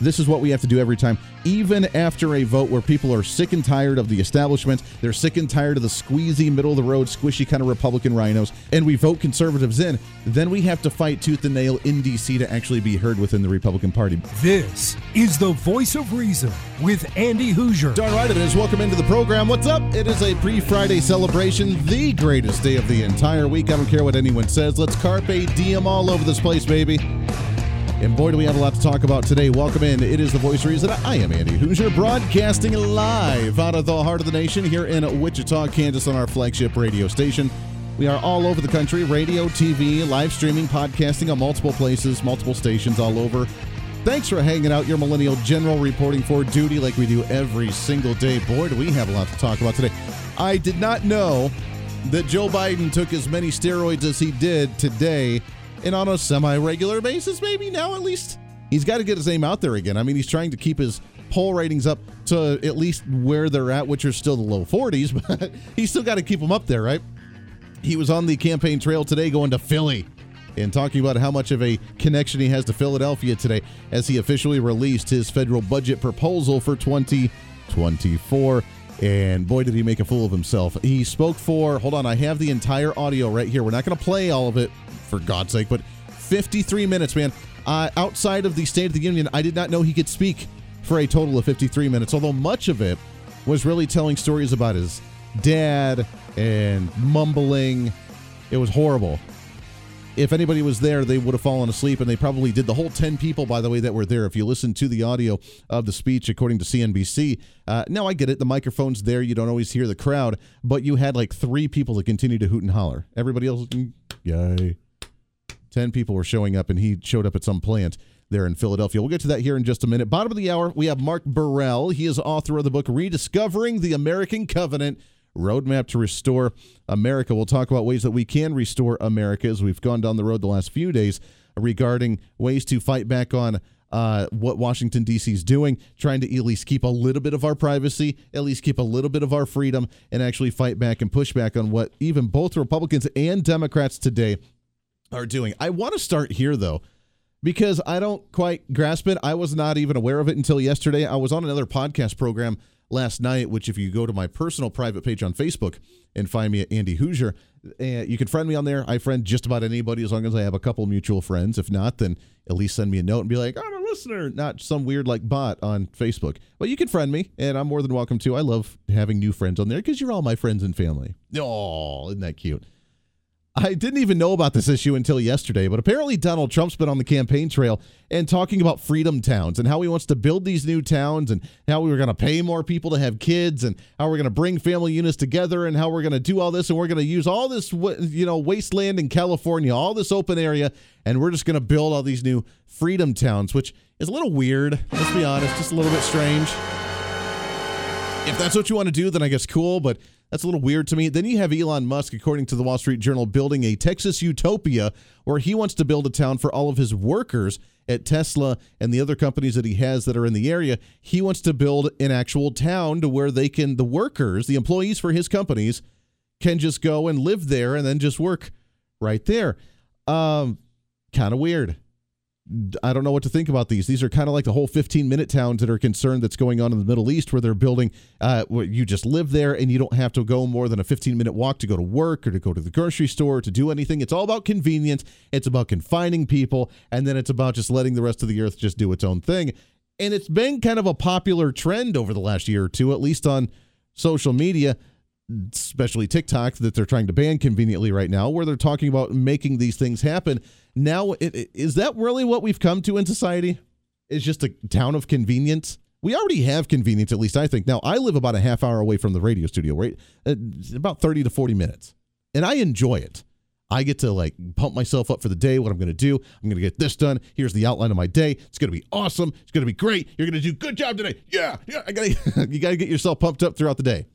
this is what we have to do every time, even after a vote where people are sick and tired of the establishment, they're sick and tired of the squeezy, middle-of-the-road, squishy kind of Republican rhinos, and we vote conservatives in, then we have to fight tooth and nail in D.C. to actually be heard within the Republican Party. This is The Voice of Reason with Andy Hooser. Darn right it is. Welcome into the program. What's up? It is a pre-Friday celebration, the greatest day of the entire week. I don't care what anyone says. Let's carpe diem all over this place, baby. And boy, do we have a lot to talk about today. Welcome in. It is The Voice of Reason. I am Andy Hoosier, broadcasting live out of the heart of the nation here in Wichita, Kansas, on our flagship radio station. We are all over the country, radio, TV, live streaming, podcasting on multiple places, multiple stations all over. Thanks for hanging out, your millennial general reporting for duty like we do every single day. Boy, do we have a lot to talk about today. I did not know that Joe Biden took as many steroids as he did today. And on a semi-regular basis, maybe now at least. He's got to get his name out there again. I mean, he's trying to keep his poll ratings up to at least where they're at, which are still the low 40s, but he's still got to keep them up there, right? He was on the campaign trail today going to Philly and talking about how much of a connection he has to Philadelphia today as he officially released his federal budget proposal for 2024. And boy, did he make a fool of himself. He spoke for, hold on, I have the entire audio right here. We're not going to play all of it, for God's sake, but 53 minutes, man. Outside of the State of the Union, I did not know he could speak for a total of 53 minutes, although much of it was really telling stories about his dad and mumbling. It was horrible. If anybody was there, they would have fallen asleep, and they probably did. The whole 10 people, by the way, that were there, if you listen to the audio of the speech, according to CNBC, now I get it. The microphone's there. You don't always hear the crowd, but you had like 3 people that continue to hoot and holler. Everybody else, yay. 10 people were showing up, and he showed up at some plant there in Philadelphia. We'll get to that here in just a minute. Bottom of the hour, we have Mark Burrell. He is author of the book Rediscovering the American Covenant, Roadmap to Restore America. We'll talk about ways that we can restore America as we've gone down the road the last few days regarding ways to fight back on what Washington, D.C. is doing, trying to at least keep a little bit of our privacy, at least keep a little bit of our freedom, and actually fight back and push back on what even both Republicans and Democrats today are doing. I want to start here, though, because I don't quite grasp it. I was not even aware of it until yesterday. I was on another podcast program last night, which if you go to my personal private page on Facebook and find me at Andy Hoosier, you can friend me on there. I friend just about anybody as long as I have a couple mutual friends. If not, then at least send me a note and be like, I'm a listener, not some weird like bot on Facebook. But you can friend me, and I'm more than welcome to. I love having new friends on there because you're all my friends and family. Oh, isn't that cute? I didn't even know about this issue until yesterday, but apparently Donald Trump's been on the campaign trail and talking about freedom towns and how he wants to build these new towns and how we were going to pay more people to have kids and how we're going to bring family units together and how we're going to do all this, and we're going to use all this, you know, wasteland in California, all this open area, and we're just going to build all these new freedom towns, which is a little weird. Let's be honest, just a little bit strange. If that's what you want to do, then I guess cool, but that's a little weird to me. Then you have Elon Musk, according to the Wall Street Journal, building a Texas utopia where he wants to build a town for all of his workers at Tesla and the other companies that he has that are in the area. He wants to build an actual town to where they can, the workers, the employees for his companies, can just go and live there and then just work right there. Kind of weird. I don't know what to think about these. These are kind of like the whole 15-minute towns that are concerned that's going on in the Middle East, where they're building where you just live there and you don't have to go more than a 15-minute walk to go to work or to go to the grocery store or to do anything. It's all about convenience. It's about confining people, and then it's about just letting the rest of the earth just do its own thing. And it's been kind of a popular trend over the last year or two, at least on social media, especially TikTok, that they're trying to ban conveniently right now, where they're talking about making these things happen. Now, is that really what we've come to in society? It's just a town of convenience? We already have convenience, at least I think. Now, I live about a half hour away from the radio studio, right? About 30 to 40 minutes. And I enjoy it. I get to like pump myself up for the day, what I'm going to do. I'm going to get this done. Here's the outline of my day. It's going to be awesome. It's going to be great. You're going to do a good job today. Yeah. You got to get yourself pumped up throughout the day.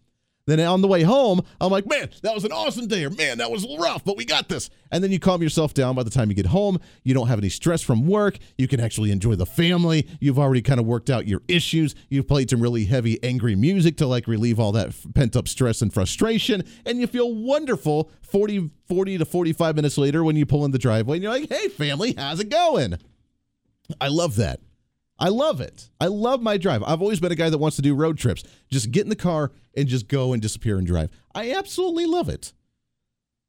Then on the way home, I'm like, man, that was an awesome day, or man, that was rough, but we got this. And then you calm yourself down by the time you get home. You don't have any stress from work. You can actually enjoy the family. You've already kind of worked out your issues. You've played some really heavy, angry music to like relieve all that pent-up stress and frustration. And you feel wonderful 40 to 45 minutes later when you pull in the driveway and you're like, hey, family, how's it going? I love that. I love it. I love my drive. I've always been a guy that wants to do road trips. Just get in the car and just go and disappear and drive. I absolutely love it.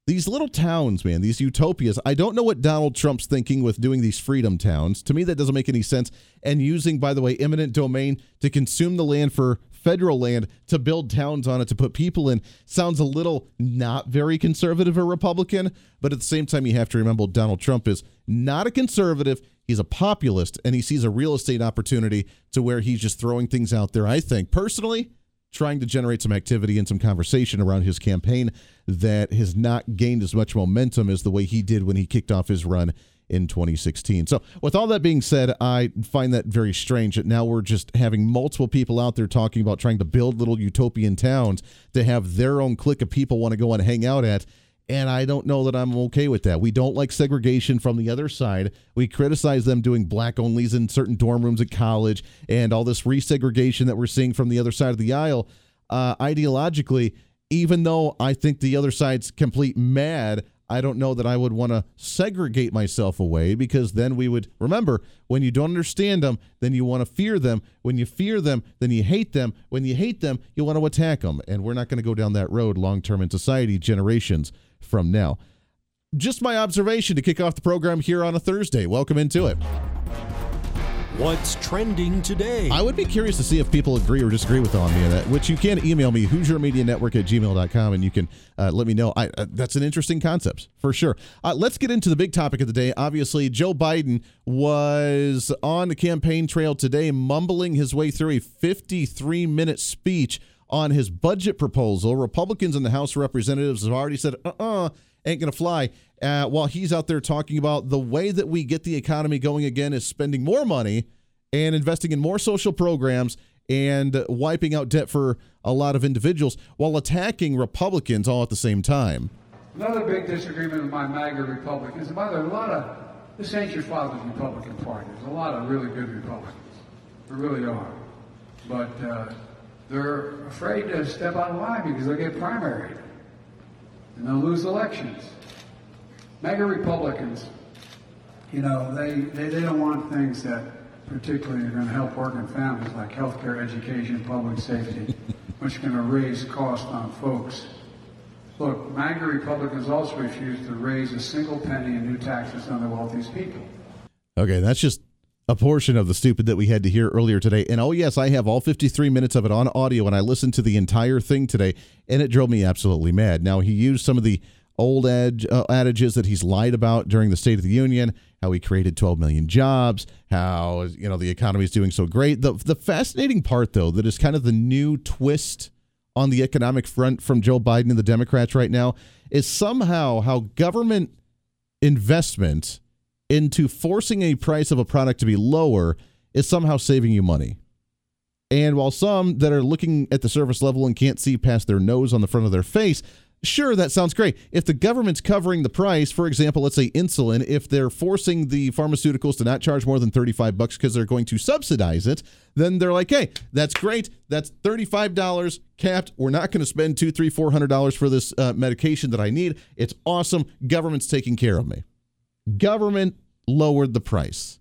These little towns, man, these utopias. I don't know what Donald Trump's thinking with doing these freedom towns. To me, that doesn't make any sense. And using, by the way, eminent domain to consume the land for federal land to build towns on it to put people in sounds a little not very conservative or Republican. But at the same time, you have to remember Donald Trump is not a conservative. He's a populist, and he sees a real estate opportunity to where he's just throwing things out there, I think, personally, trying to generate some activity and some conversation around his campaign that has not gained as much momentum as the way he did when he kicked off his run in 2016. So with all that being said, I find that very strange that now we're just having multiple people out there talking about trying to build little utopian towns to have their own clique of people want to go and hang out at. And I don't know that I'm okay with that. We don't like segregation from the other side. We criticize them doing black-onlys in certain dorm rooms at college and all this resegregation that we're seeing from the other side of the aisle ideologically. Even though I think the other side's complete mad, I don't know that I would want to segregate myself away, because then we would, remember, when you don't understand them, then you want to fear them. When you fear them, then you hate them. When you hate them, you want to attack them. And we're not going to go down that road long-term in society, generations from now. Just my observation to kick off the program here on a Thursday. Welcome into it. What's trending today? I would be curious to see if people agree or disagree with on me on that, which you can email me, HoosierMediaNetwork@gmail.com, and you can let me know. That's an interesting concept, for sure. Let's get into the big topic of the day. Obviously, Joe Biden was on the campaign trail today, mumbling his way through a 53-minute speech on his budget proposal. Republicans in the House of Representatives have already said, ain't going to fly, while he's out there talking about the way that we get the economy going again is spending more money and investing in more social programs and wiping out debt for a lot of individuals, while attacking Republicans all at the same time. Another big disagreement with my MAGA Republicans, and by the way, this ain't your father's Republican Party. There's a lot of really good Republicans. There really are. But they're afraid to step out of line because they'll get primaried and they'll lose elections. MAGA Republicans, you know, they don't want things that particularly are going to help working families, like healthcare, education, public safety, which are going to raise costs on folks. Look, MAGA Republicans also refuse to raise a single penny in new taxes on the wealthiest people. Okay, that's just a portion of the stupid that we had to hear earlier today. And oh yes, I have all 53 minutes of it on audio, and I listened to the entire thing today, and it drove me absolutely mad. Now, he used some of the old adages that he's lied about during the State of the Union, how he created 12 million jobs, how, you know, the economy is doing so great. The fascinating part, though, that is kind of the new twist on the economic front from Joe Biden and the Democrats right now, is somehow how government investment into forcing a price of a product to be lower is somehow saving you money. And while some that are looking at the surface level and can't see past their nose on the front of their face, sure, that sounds great. If the government's covering the price, for example, let's say insulin, if they're forcing the pharmaceuticals to not charge more than $35 because they're going to subsidize it, then they're like, hey, that's great. That's $35 capped. We're not going to spend $200, $300, $400 for this medication that I need. It's awesome. Government's taking care of me. Government lowered the price.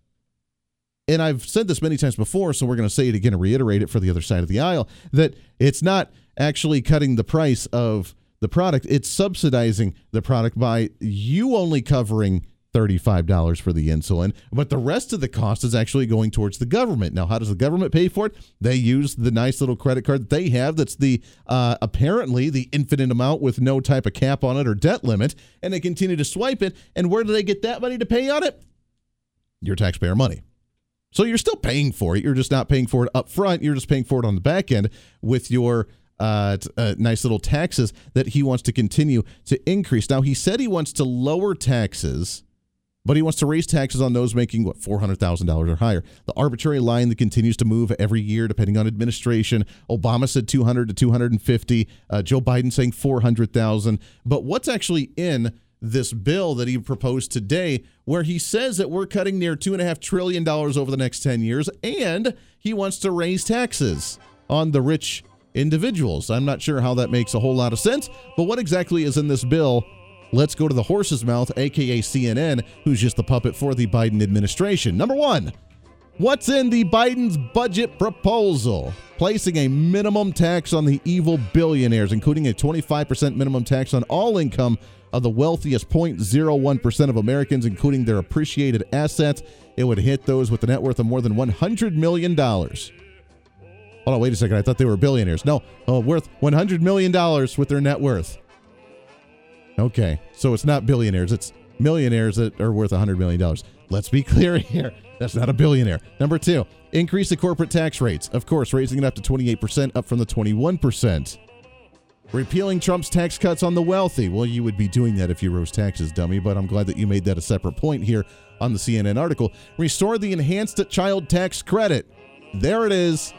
And I've said this many times before, so we're going to say it again and reiterate it for the other side of the aisle, that it's not actually cutting the price of the product. It's subsidizing the product by you only covering $35 for the insulin, but the rest of the cost is actually going towards the government. Now, how does the government pay for it? They use the nice little credit card that they have that's the apparently the infinite amount with no type of cap on it or debt limit, and they continue to swipe it. And where do they get that money to pay on it? Your taxpayer money. So you're still paying for it. You're just not paying for it up front. You're just paying for it on the back end with your nice little taxes that he wants to continue to increase. Now, he said he wants to lower taxes But he wants to raise taxes on those making, what, $400,000 or higher. The arbitrary line that continues to move every year depending on administration. Obama said 200 to 250. Joe Biden saying 400,000. But what's actually in this bill that he proposed today, where he says that we're cutting near $2.5 trillion over the next 10 years, and he wants to raise taxes on the rich individuals. I'm not sure how that makes a whole lot of sense, but what exactly is in this bill? Let's go to the horse's mouth, a.k.a. CNN, who's just the puppet for the Biden administration. Number one, what's in the Biden's budget proposal? Placing a minimum tax on the evil billionaires, including a 25% minimum tax on all income of the wealthiest 0.01% of Americans, including their appreciated assets. It would hit those with a net worth of more than $100 million. Hold on, wait a second. I thought they were billionaires. No, worth $100 million with their net worth. Okay, so it's not billionaires. It's millionaires that are worth $100 million. Let's be clear here. That's not a billionaire. Number two, increase the corporate tax rates. Of course, raising it up to 28%, up from the 21%. Repealing Trump's tax cuts on the wealthy. Well, you would be doing that if you rose taxes, dummy, but I'm glad that you made that a separate point here on the CNN article. Restore the enhanced child tax credit. There it is.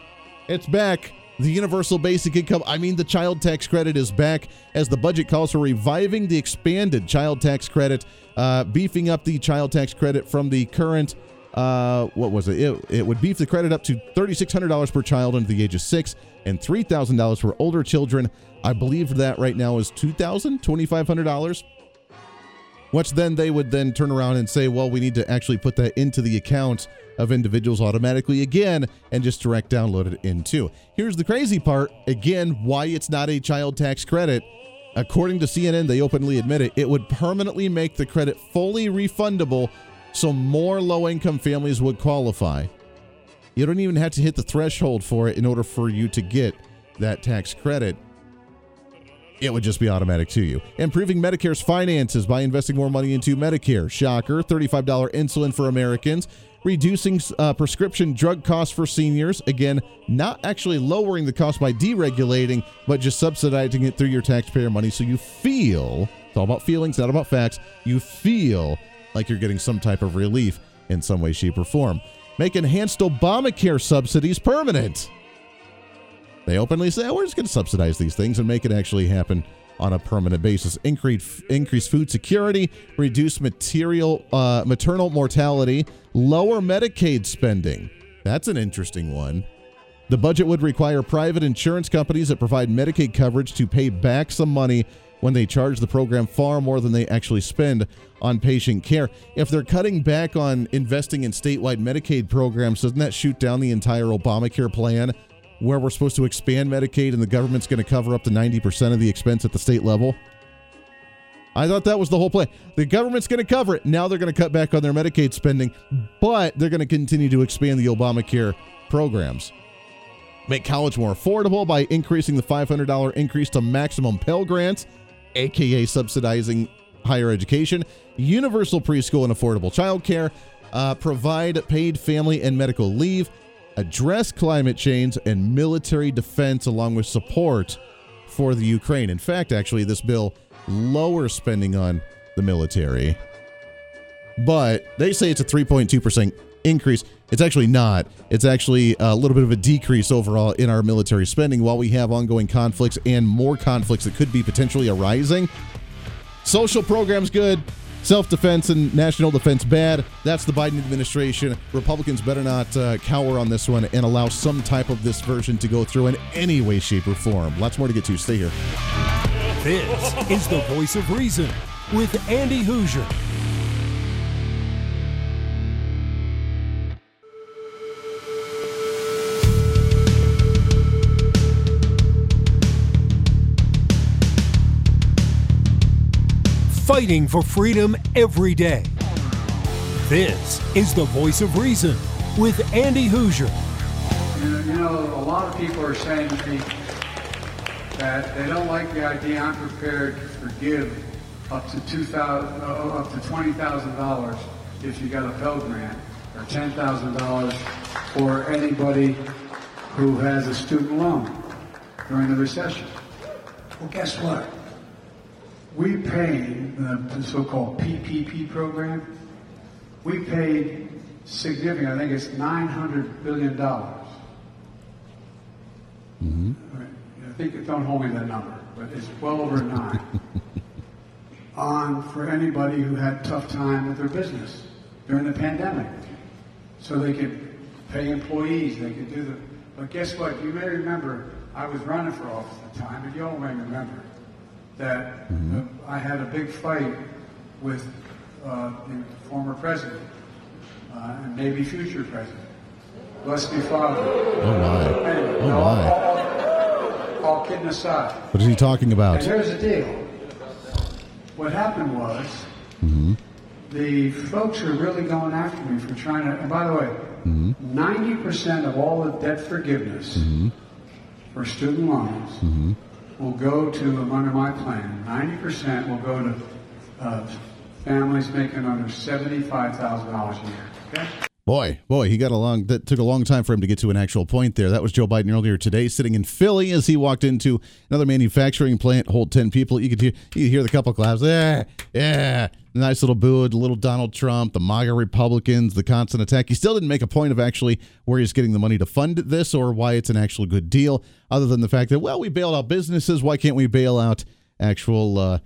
It's back. The universal basic income, the child tax credit is back, as the budget calls for reviving the expanded child tax credit, beefing up the child tax credit from the current, it would beef the credit up to $3,600 per child under the age of 6 and $3,000 for older children. I believe that right now is $2,000, $2,500. Which then they would then turn around and say, well, we need to actually put that into the account of individuals automatically again and just direct download it into. Here's the crazy part, again, why it's not a child tax credit. According to CNN, they openly admit it, it would permanently make the credit fully refundable so more low-income families would qualify. You don't even have to hit the threshold for it in order for you to get that tax credit. It would just be automatic to you. Improving Medicare's finances by investing more money into Medicare. Shocker, $35 insulin for Americans. Reducing prescription drug costs for seniors. Again, not actually lowering the cost by deregulating, but just subsidizing it through your taxpayer money so you feel, it's all about feelings, not about facts, you feel like you're getting some type of relief in some way, shape, or form. Make enhanced Obamacare subsidies permanent. They openly say, we're just going to subsidize these things and make it actually happen on a permanent basis. Increase food security, reduce maternal mortality, lower Medicaid spending. That's an interesting one. The budget would require private insurance companies that provide Medicaid coverage to pay back some money when they charge the program far more than they actually spend on patient care. If they're cutting back on investing in statewide Medicaid programs, doesn't that shoot down the entire Obamacare plan, where we're supposed to expand Medicaid and the government's going to cover up to 90% of the expense at the state level? I thought that was the whole plan. The government's going to cover it. Now they're going to cut back on their Medicaid spending, but they're going to continue to expand the Obamacare programs. Make college more affordable by increasing the $500 increase to maximum Pell Grants, a.k.a. subsidizing higher education, universal preschool and affordable childcare, provide paid family and medical leave, address climate change, and military defense, along with support for the Ukraine. In fact, actually, this bill lowers spending on the military. But they say it's a 3.2% increase. It's actually not. It's actually a little bit of a decrease overall in our military spending while we have ongoing conflicts and more conflicts that could be potentially arising. Social programs good. Self-defense and national defense bad. That's the Biden administration. Republicans better not cower on this one and allow some type of this version to go through in any way, shape, or form. Lots more to get to. Stay here. This is The Voice of Reason with Andy Hooser. Fighting for freedom every day. This is The Voice of Reason with Andy Hooser. You know, a lot of people are saying to me that they don't like the idea I'm prepared to forgive up to $20,000 if you got a Pell Grant, or $10,000 for anybody who has a student loan during the recession. Well, guess what? We pay the so-called PPP program we paid significant, I think it's $900 billion. Mm-hmm. I think, don't hold me to that number, but it's well over nine. On for anybody who had tough time with their business during the pandemic. So they could pay employees, they could do the, but guess what? You may remember, I was running for office at the time, and you all may remember that mm-hmm. I had a big fight with the former president, and maybe future president. Bless me, Father. Oh, my. Anyway, oh, no, my. All kidding aside. What is he talking about? And here's the deal. What happened was mm-hmm. the folks were really going after me for trying to, and by the way, mm-hmm. 90% of all the debt forgiveness mm-hmm. for student loans mm-hmm. will go to, under my plan, 90% will go to families making under $75,000 a year. Okay? Boy, he got a long. That took a long time for him to get to an actual point there. That was Joe Biden earlier today, sitting in Philly as he walked into another manufacturing plant, hold 10 people. You could hear the couple claps. Yeah, nice little boo. Little Donald Trump, the MAGA Republicans, the constant attack. He still didn't make a point of actually where he's getting the money to fund this or why it's an actual good deal, other than the fact that we bailed out businesses. Why can't we bail out actual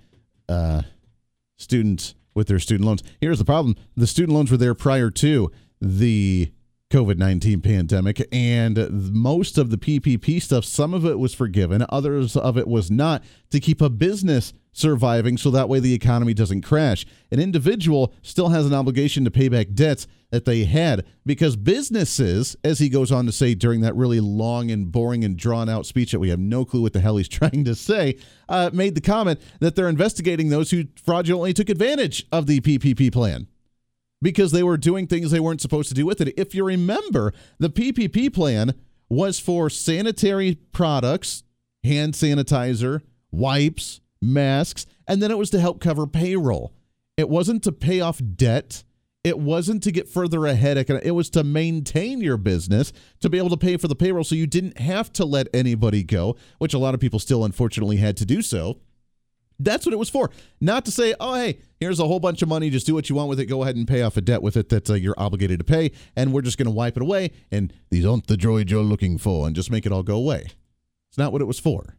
students with their student loans? Here's the problem: the student loans were there prior to the COVID-19 pandemic, and most of the PPP stuff, some of it was forgiven, others of it was not, to keep a business surviving so that way the economy doesn't crash. An individual still has an obligation to pay back debts that they had, because businesses, as he goes on to say during that really long and boring and drawn-out speech that we have no clue what the hell he's trying to say, made the comment that they're investigating those who fraudulently took advantage of the PPP plan, because they were doing things they weren't supposed to do with it. If you remember, the PPP plan was for sanitary products, hand sanitizer, wipes, masks, and then it was to help cover payroll. It wasn't to pay off debt. It wasn't to get further ahead. It was to maintain your business, to be able to pay for the payroll so you didn't have to let anybody go, which a lot of people still unfortunately had to do so. That's what it was for. Not to say, oh, hey, here's a whole bunch of money. Just do what you want with it. Go ahead and pay off a debt with it that you're obligated to pay, and we're just going to wipe it away, and these aren't the droids you're looking for, and just make it all go away. It's not what it was for.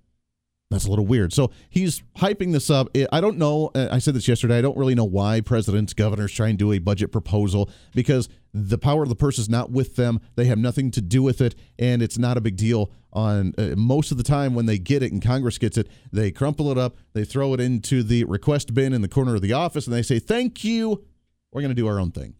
That's a little weird. So he's hyping this up. I don't know. I said this yesterday. I don't really know why presidents, governors try and do a budget proposal, because the power of the purse is not with them. They have nothing to do with it, and it's not a big deal. On most of the time when they get it and Congress gets it, they crumple it up, they throw it into the request bin in the corner of the office, and they say, thank you, we're going to do our own thing.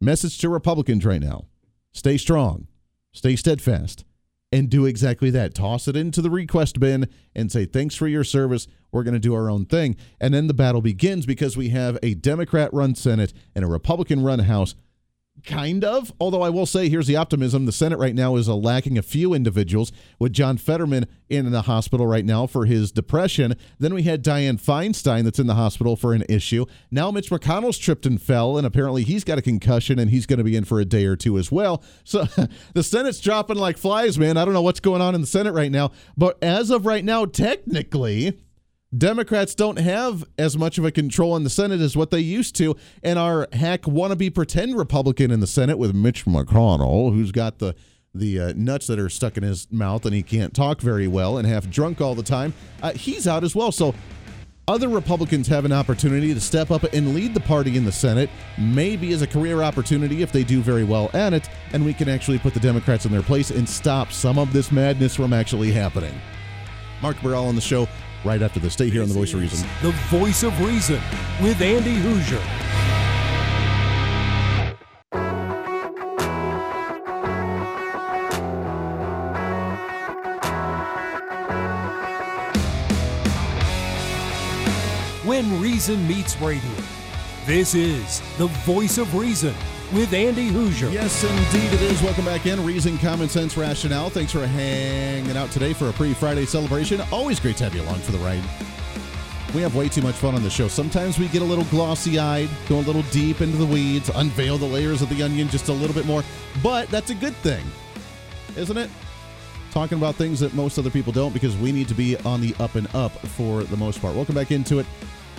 Message to Republicans right now: stay strong, stay steadfast, and do exactly that. Toss it into the request bin and say, thanks for your service. We're going to do our own thing. And then the battle begins, because we have a Democrat-run Senate and a Republican-run House, kind of. Although I will say, here's the optimism. The Senate right now is lacking a few individuals, with John Fetterman in the hospital right now for his depression. Then we had Dianne Feinstein that's in the hospital for an issue. Now Mitch McConnell's tripped and fell, and apparently he's got a concussion, and he's going to be in for a day or two as well. So the Senate's dropping like flies, man. I don't know what's going on in the Senate right now. But as of right now, technically, Democrats don't have as much of a control in the Senate as what they used to, and our hack wannabe pretend Republican in the Senate with Mitch McConnell, who's got the nuts that are stuck in his mouth and he can't talk very well and half drunk all the time, he's out as well. So other Republicans have an opportunity to step up and lead the party in the Senate, maybe as a career opportunity if they do very well at it, and we can actually put the Democrats in their place and stop some of this madness from actually happening. Mark Burrell on the show right after this. Stay here on The Voice of Reason. The Voice of Reason with Andy Hooser. When reason meets radio, this is The Voice of Reason with Andy Hooser. Yes, indeed it is. Welcome back in. Reason, common sense, rationale. Thanks for hanging out today for a pre-Friday celebration. Always great to have you along for the ride. We have way too much fun on the show. Sometimes we get a little glossy-eyed, go a little deep into the weeds, unveil the layers of the onion just a little bit more. But that's a good thing, isn't it? Talking about things that most other people don't, because we need to be on the up and up for the most part. Welcome back into it.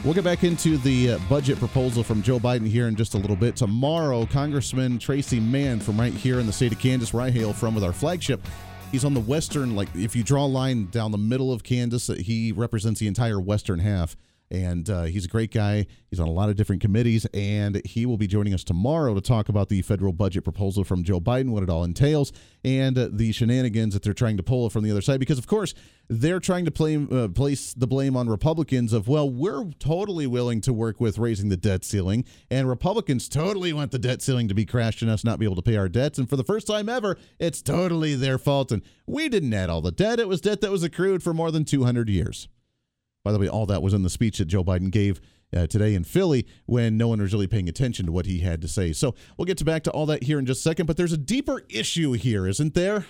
We'll get back into the budget proposal from Joe Biden here in just a little bit. Tomorrow, Congressman Tracy Mann from right here in the state of Kansas, where I hail from with our flagship. He's on the western, like if you draw a line down the middle of Kansas, he represents the entire western half. And he's a great guy. He's on a lot of different committees, and he will be joining us tomorrow to talk about the federal budget proposal from Joe Biden, what it all entails, and the shenanigans that they're trying to pull from the other side. Because, of course, they're trying to place the blame on Republicans of, well, we're totally willing to work with raising the debt ceiling, and Republicans totally want the debt ceiling to be crashed and us not be able to pay our debts. And for the first time ever, it's totally their fault. And we didn't add all the debt. It was debt that was accrued for more than 200 years. By the way, all that was in the speech that Joe Biden gave today in Philly when no one was really paying attention to what he had to say. So we'll get back to all that here in just a second, but there's a deeper issue here, isn't there?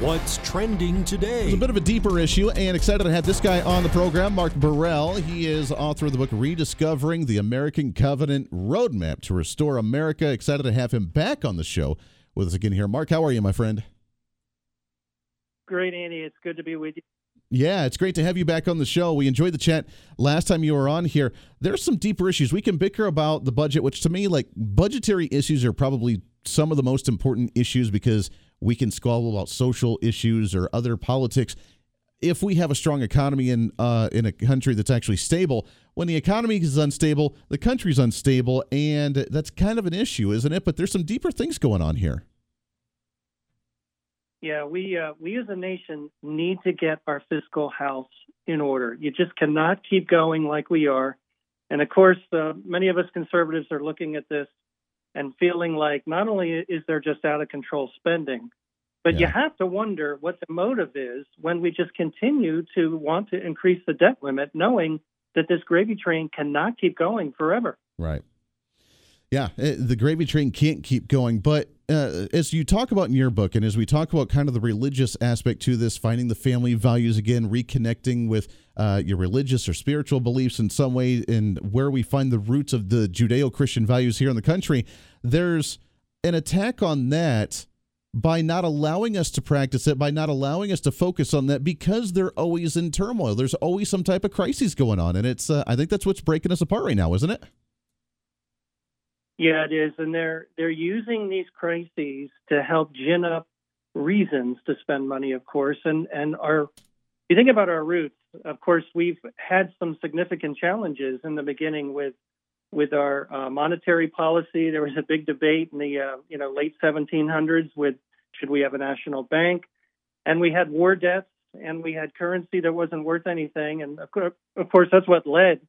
What's trending today? It's a bit of a deeper issue, and excited to have this guy on the program, Mark Burrell. He is author of the book Rediscovering the American Covenant, Roadmap to Restore America. Excited to have him back on the show with us again here. Mark, how are you, my friend? Great, Andy. It's good to be with you. Yeah, it's great to have you back on the show. We enjoyed the chat last time you were on here. There's some deeper issues. We can bicker about the budget, which to me, like, budgetary issues are probably some of the most important issues, because we can squabble about social issues or other politics. If we have a strong economy in a country that's actually stable, when the economy is unstable, the country's unstable, and that's kind of an issue, isn't it? But there's some deeper things going on here. Yeah, we as a nation need to get our fiscal house in order. You just cannot keep going like we are. And of course, many of us conservatives are looking at this and feeling like not only is there just out of control spending, but you have to wonder what the motive is when we just continue to want to increase the debt limit, knowing that this gravy train cannot keep going forever. Right. Yeah, the gravy train can't keep going. But as you talk about in your book, and as we talk about kind of the religious aspect to this, finding the family values again, reconnecting with your religious or spiritual beliefs in some way, and where we find the roots of the Judeo-Christian values here in the country, there's an attack on that by not allowing us to practice it, by not allowing us to focus on that, because they're always in turmoil. There's always some type of crises going on, and it's I think that's what's breaking us apart right now, isn't it? Yeah, it is. And they're using these crises to help gin up reasons to spend money, of course. And if you think about our roots, of course, we've had some significant challenges in the beginning with our monetary policy. There was a big debate in the late 1700s with, should we have a national bank? And we had war debts, and we had currency that wasn't worth anything. And of course, that's what led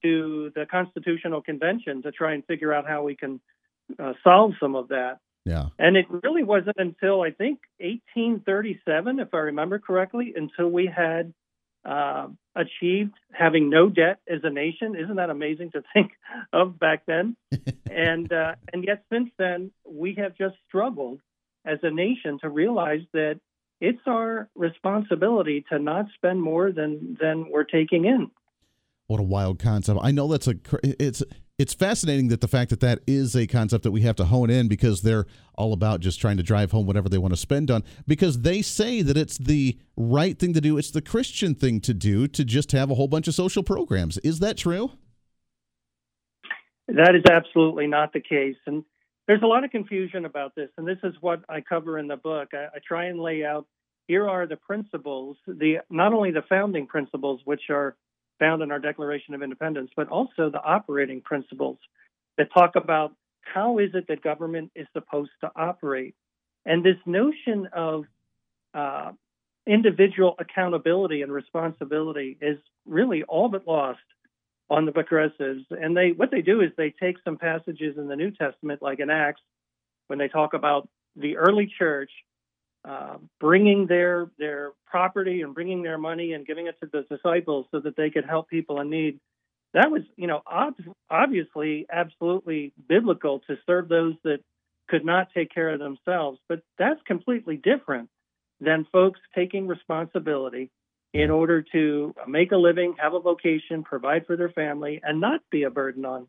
to the Constitutional Convention to try and figure out how we can solve some of that. Yeah. And it really wasn't until, I think, 1837, if I remember correctly, until we had achieved having no debt as a nation. Isn't that amazing to think of back then? And yet since then, we have just struggled as a nation to realize that it's our responsibility to not spend more than we're taking in. What a wild concept. I know it's fascinating that the fact that is a concept that we have to hone in, because they're all about just trying to drive home whatever they want to spend on, because they say that it's the right thing to do. It's the Christian thing to do, to just have a whole bunch of social programs. Is that true? That is absolutely not the case. And there's a lot of confusion about this, and this is what I cover in the book. I try and lay out, here are the principles, not only the founding principles, which are found in our Declaration of Independence, but also the operating principles that talk about how is it that government is supposed to operate. And this notion of individual accountability and responsibility is really all but lost on the progressives. And what they do is they take some passages in the New Testament, like in Acts, when they talk about the early church bringing their property and bringing their money and giving it to the disciples so that they could help people in need. That was, obviously absolutely biblical, to serve those that could not take care of themselves. But that's completely different than folks taking responsibility in order to make a living, have a vocation, provide for their family, and not be a burden on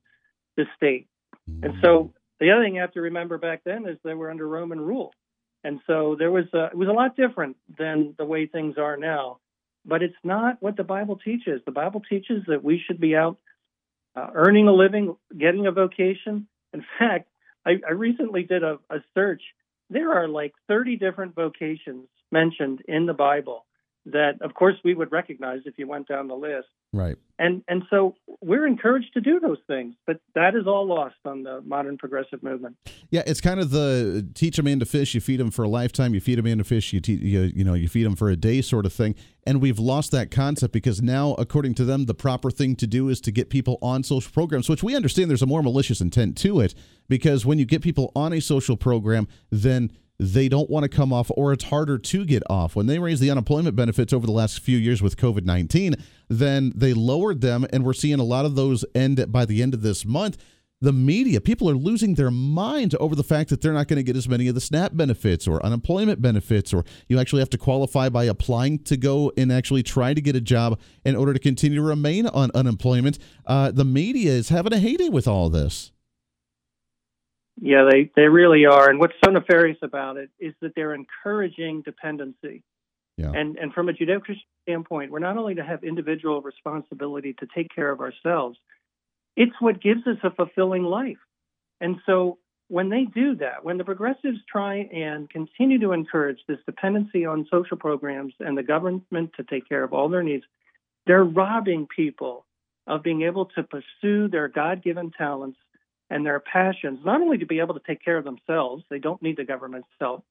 the state. And so the other thing you have to remember back then is they were under Roman rule. And so it was a lot different than the way things are now. But it's not what the Bible teaches. The Bible teaches that we should be out earning a living, getting a vocation. In fact, I recently did a search. There are like 30 different vocations mentioned in the Bible that, of course, we would recognize if you went down the list. Right. And so we're encouraged to do those things, but that is all lost on the modern progressive movement. Yeah, it's kind of the teach them into fish, you feed them for a lifetime, you feed them into fish, you feed them for a day sort of thing. And we've lost that concept because now, according to them, the proper thing to do is to get people on social programs, which we understand there's a more malicious intent to it, because when you get people on a social program, then they don't want to come off, or it's harder to get off. When they raised the unemployment benefits over the last few years with COVID-19, then they lowered them, and we're seeing a lot of those end by the end of this month. The media, people are losing their minds over the fact that they're not going to get as many of the SNAP benefits or unemployment benefits, or you actually have to qualify by applying to go and actually try to get a job in order to continue to remain on unemployment. The media is having a heyday with all this. Yeah, they really are. And what's so nefarious about it is that they're encouraging dependency. Yeah. And from a Judeo-Christian standpoint, we're not only to have individual responsibility to take care of ourselves, it's what gives us a fulfilling life. And so when they do that, when the progressives try and continue to encourage this dependency on social programs and the government to take care of all their needs, they're robbing people of being able to pursue their God-given talents and their passions, not only to be able to take care of themselves, they don't need the government's help,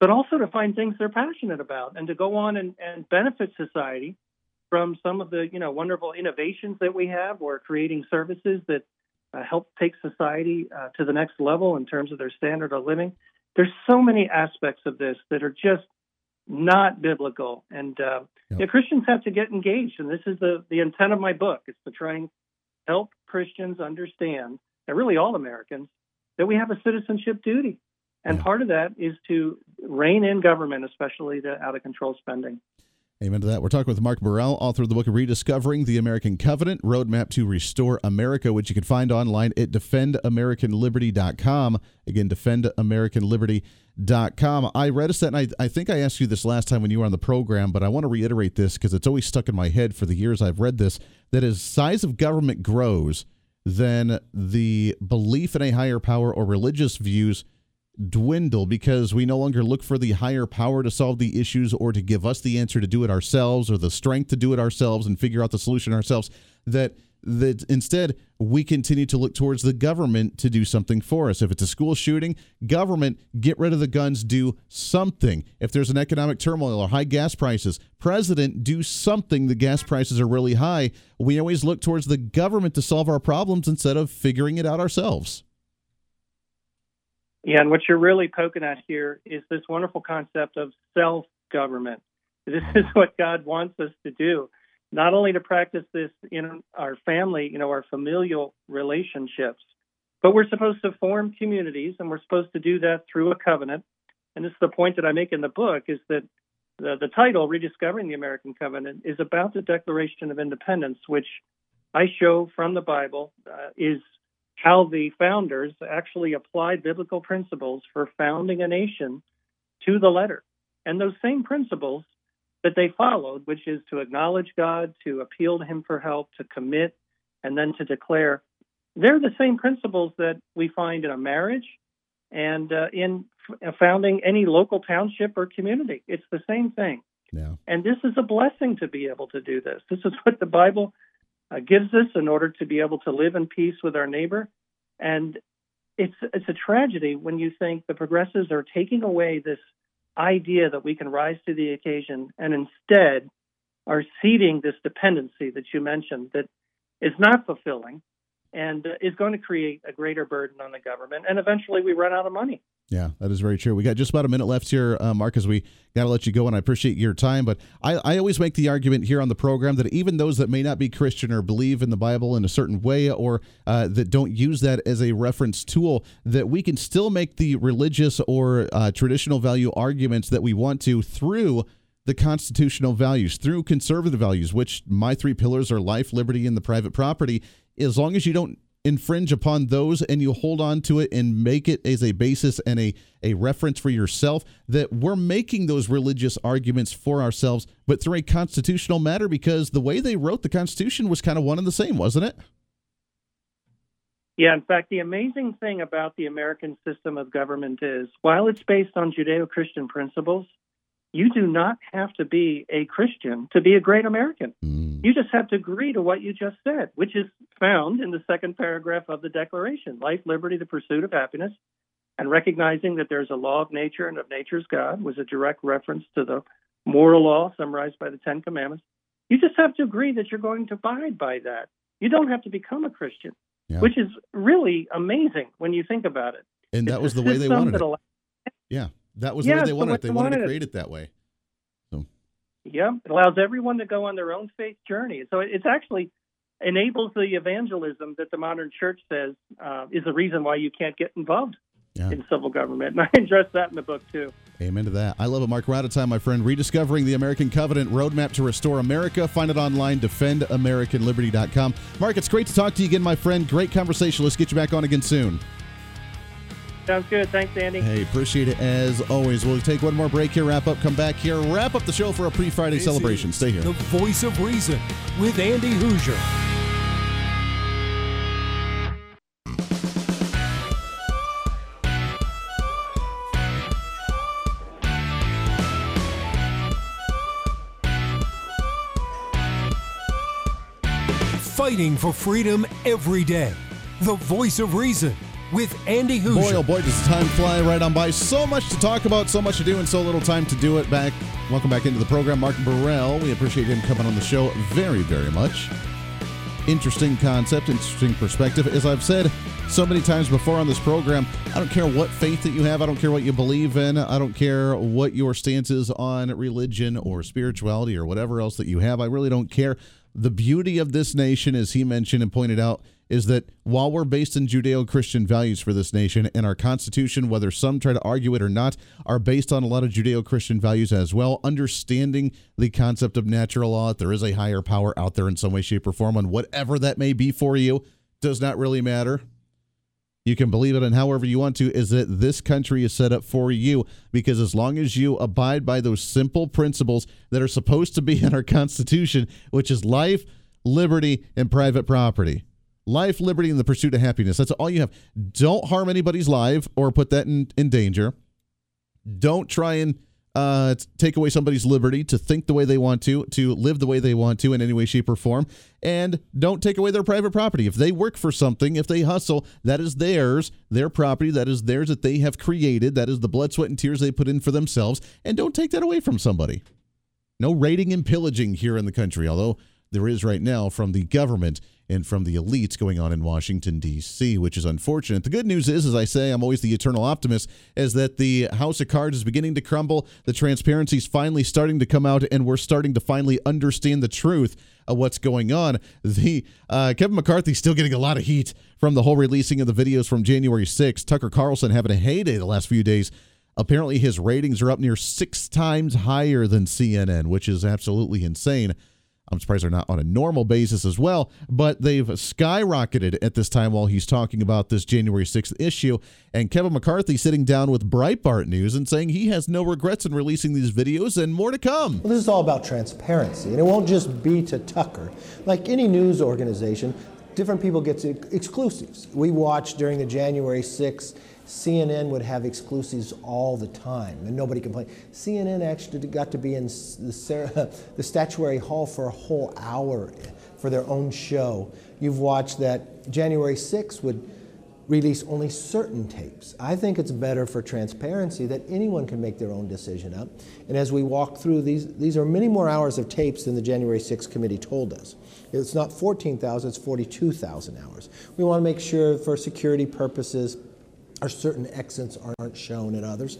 but also to find things they're passionate about and to go on and benefit society from some of the wonderful innovations that we have, or creating services that help take society to the next level in terms of their standard of living. There's so many aspects of this that are just not biblical. And yep. Yeah, Christians have to get engaged, and this is the intent of my book, is to try and help Christians understand, and really all Americans, that we have a citizenship duty. And part of that is to rein in government, especially the out-of-control spending. Amen to that. We're talking with Mark Burrell, author of the book Rediscovering the American Covenant, Roadmap to Restore America, which you can find online at DefendAmericanLiberty.com. Again, DefendAmericanLiberty.com. I read a set, and I think I asked you this last time when you were on the program, but I want to reiterate this because it's always stuck in my head for the years I've read this, that as size of government grows, then the belief in a higher power or religious views dwindle, because we no longer look for the higher power to solve the issues or to give us the answer to do it ourselves, or the strength to do it ourselves and figure out the solution ourselves, that instead we continue to look towards the government to do something for us. If it's a school shooting, government, get rid of the guns, do something. If there's an economic turmoil or high gas prices, president, do something. The gas prices are really high. We always look towards the government to solve our problems instead of figuring it out ourselves. Yeah, and what you're really poking at here is this wonderful concept of self-government. This is what God wants us to do. Not only to practice this in our family, our familial relationships, but we're supposed to form communities, and we're supposed to do that through a covenant. And this is the point that I make in the book, is that the title, Rediscovering the American Covenant, is about the Declaration of Independence, which I show from the Bible is how the founders actually applied biblical principles for founding a nation to the letter. And those same principles that they followed, which is to acknowledge God, to appeal to him for help, to commit, and then to declare. They're the same principles that we find in a marriage and in founding any local township or community. It's the same thing. Yeah. And this is a blessing to be able to do this. This is what the Bible gives us in order to be able to live in peace with our neighbor. And it's a tragedy when you think the progressives are taking away this idea that we can rise to the occasion, and instead are seeding this dependency that you mentioned that is not fulfilling and is going to create a greater burden on the government. And eventually we run out of money. Yeah, that is very true. We got just about a minute left here, Mark, as we got to let you go, and I appreciate your time. But I always make the argument here on the program that even those that may not be Christian or believe in the Bible in a certain way, or that don't use that as a reference tool, that we can still make the religious or traditional value arguments that we want to through the constitutional values, through conservative values, which my three pillars are life, liberty, and the private property. As long as you don't infringe upon those and you hold on to it and make it as a basis and a reference for yourself, that we're making those religious arguments for ourselves, but through a constitutional matter, because the way they wrote the Constitution was kind of one and the same, wasn't it? Yeah, in fact, the amazing thing about the American system of government is, while it's based on Judeo-Christian principles, you do not have to be a Christian to be a great American. You just have to agree to what you just said, which is found in the second paragraph of the Declaration, life, liberty, the pursuit of happiness, and recognizing that there's a law of nature and of nature's God was a direct reference to the moral law summarized by the Ten Commandments. You just have to agree that you're going to abide by that. You don't have to become a Christian. Yeah. Which is really amazing when you think about it. And that was the way they wanted it. That was the way they wanted it. They wanted to create it that way. So. Yeah, it allows everyone to go on their own faith journey. So it actually enables the evangelism that the modern church says is the reason why you can't get involved in civil government. And I address that in the book, too. Amen to that. I love it, Mark. We're out of time, my friend. Rediscovering the American Covenant, Roadmap to Restore America. Find it online, DefendAmericanLiberty.com. Mark, it's great to talk to you again, my friend. Great conversation. Let's get you back on again soon. Sounds good. Thanks, Andy. Hey, appreciate it as always. We'll take one more break here, wrap up, come back here, wrap up the show for a pre-Friday celebration. Stay here. The Voice of Reason with Andy Hooser. Fighting for freedom every day. The Voice of Reason with Andy Hooser. Boy, oh boy, does the time fly right on by. So much to talk about, so much to do, and so little time to do it. Back, welcome back into the program, Mark Burrell. We appreciate him coming on the show very, very much. Interesting concept, interesting perspective. As I've said so many times before on this program, I don't care what faith that you have. I don't care what you believe in. I don't care what your stance is on religion or spirituality or whatever else that you have. I really don't care. The beauty of this nation, as he mentioned and pointed out, is that while we're based in Judeo-Christian values for this nation, and our Constitution, whether some try to argue it or not, are based on a lot of Judeo-Christian values as well, understanding the concept of natural law, that there is a higher power out there in some way, shape, or form, on whatever that may be for you, does not really matter. You can believe it in however you want to, is that this country is set up for you, because as long as you abide by those simple principles that are supposed to be in our Constitution, which is life, liberty, and private property. Life, liberty, and the pursuit of happiness. That's all you have. Don't harm anybody's life or put that in danger. Don't try and take away somebody's liberty to think the way they want to live the way they want to in any way, shape, or form, and don't take away their private property. If they work for something, if they hustle, that is theirs, their property, that is theirs that they have created, that is the blood, sweat, and tears they put in for themselves, and don't take that away from somebody. No raiding and pillaging here in the country, although there is right now from the government and from the elites going on in Washington, D.C., which is unfortunate. The good news is, as I say, I'm always the eternal optimist, is that the house of cards is beginning to crumble. The transparency is finally starting to come out, and we're starting to finally understand the truth of what's going on. The Kevin McCarthy still getting a lot of heat from the whole releasing of the videos from January 6th. Tucker Carlson having a heyday the last few days. Apparently his ratings are up near 6 times higher than CNN, which is absolutely insane. I'm surprised they're not on a normal basis as well, but they've skyrocketed at this time while he's talking about this January 6th issue. And Kevin McCarthy sitting down with Breitbart News and saying he has no regrets in releasing these videos and more to come. Well, this is all about transparency, and it won't just be to Tucker. Like any news organization, different people get exclusives. We watched during the January 6th, CNN would have exclusives all the time, and nobody complained. CNN actually got to be in the Statuary Hall for a whole hour for their own show. You've watched that January 6th would release only certain tapes. I think it's better for transparency that anyone can make their own decision up. And as we walk through, these are many more hours of tapes than the January 6th committee told us. It's not 14,000, it's 42,000 hours. We want to make sure for security purposes, or certain exits aren't shown in others.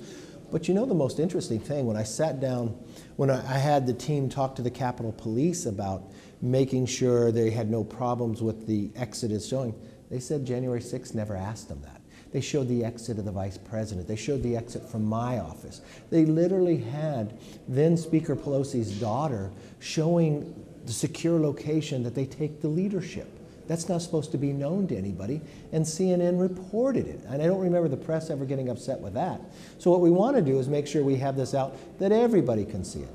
But you know the most interesting thing, when I sat down, when I had the team talk to the Capitol Police about making sure they had no problems with the exit is showing, they said January 6th never asked them that. They showed the exit of the Vice President. They showed the exit from my office. They literally had then Speaker Pelosi's daughter showing the secure location that they take the leadership. That's not supposed to be known to anybody, and CNN reported it. And I don't remember the press ever getting upset with that. So what we want to do is make sure we have this out that everybody can see it.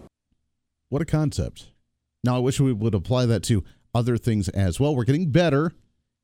What a concept. Now, I wish we would apply that to other things as well. We're getting better.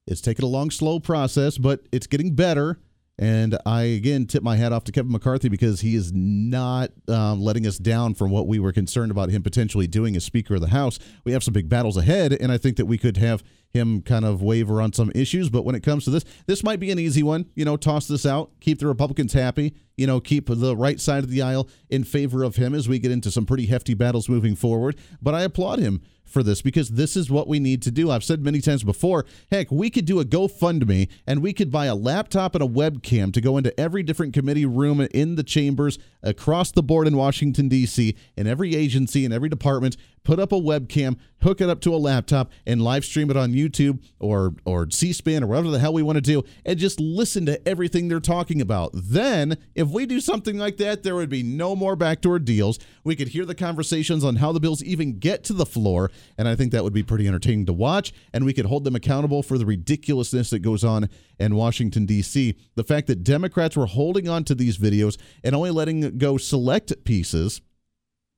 It's taken a long, slow process, but it's getting better. And I, again, tip my hat off to Kevin McCarthy because he is not letting us down from what we were concerned about him potentially doing as Speaker of the House. We have some big battles ahead, and I think that we could have him kind of waver on some issues. But when it comes to this, this might be an easy one. You know, toss this out, keep the Republicans happy, you know, keep the right side of the aisle in favor of him as we get into some pretty hefty battles moving forward. But I applaud him for this because this is what we need to do. I've said many times before, heck, we could do a GoFundMe and we could buy a laptop and a webcam to go into every different committee room in the chambers across the board in Washington, D.C., and every agency and every department, put up a webcam, hook it up to a laptop, and live stream it on YouTube or C-SPAN or whatever the hell we want to do, and just listen to everything they're talking about. Then, if we do something like that, there would be no more backdoor deals. We could hear the conversations on how the bills even get to the floor, and I think that would be pretty entertaining to watch, and we could hold them accountable for the ridiculousness that goes on in Washington, D.C. The fact that Democrats were holding on to these videos and only letting go select pieces.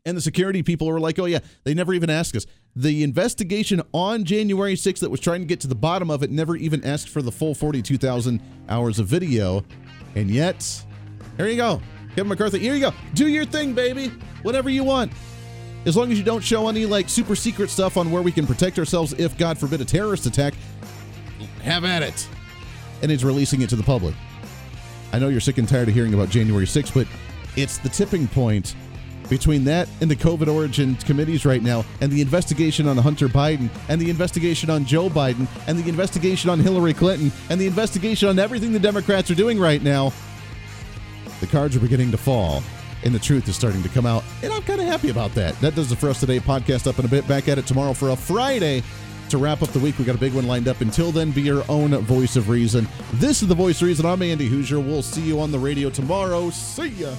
And the security people were like, oh, yeah, they never even asked us. The investigation on January 6th that was trying to get to the bottom of it never even asked for the full 42,000 hours of video. And yet, here you go. Kevin McCarthy, here you go. Do your thing, baby. Whatever you want. As long as you don't show any, like, super secret stuff on where we can protect ourselves if, God forbid, a terrorist attack, have at it. And it's releasing it to the public. I know you're sick and tired of hearing about January 6th, but it's the tipping point between that and the COVID origin committees right now, and the investigation on Hunter Biden, and the investigation on Joe Biden, and the investigation on Hillary Clinton, and the investigation on everything the Democrats are doing right now, the cards are beginning to fall, and the truth is starting to come out, and I'm kind of happy about that. That does it for us today. Podcast up in a bit. Back at it tomorrow for a Friday to wrap up the week. We got a big one lined up. Until then, be your own voice of reason. This is The Voice of Reason. I'm Andy Hoosier. We'll see you on the radio tomorrow. See ya.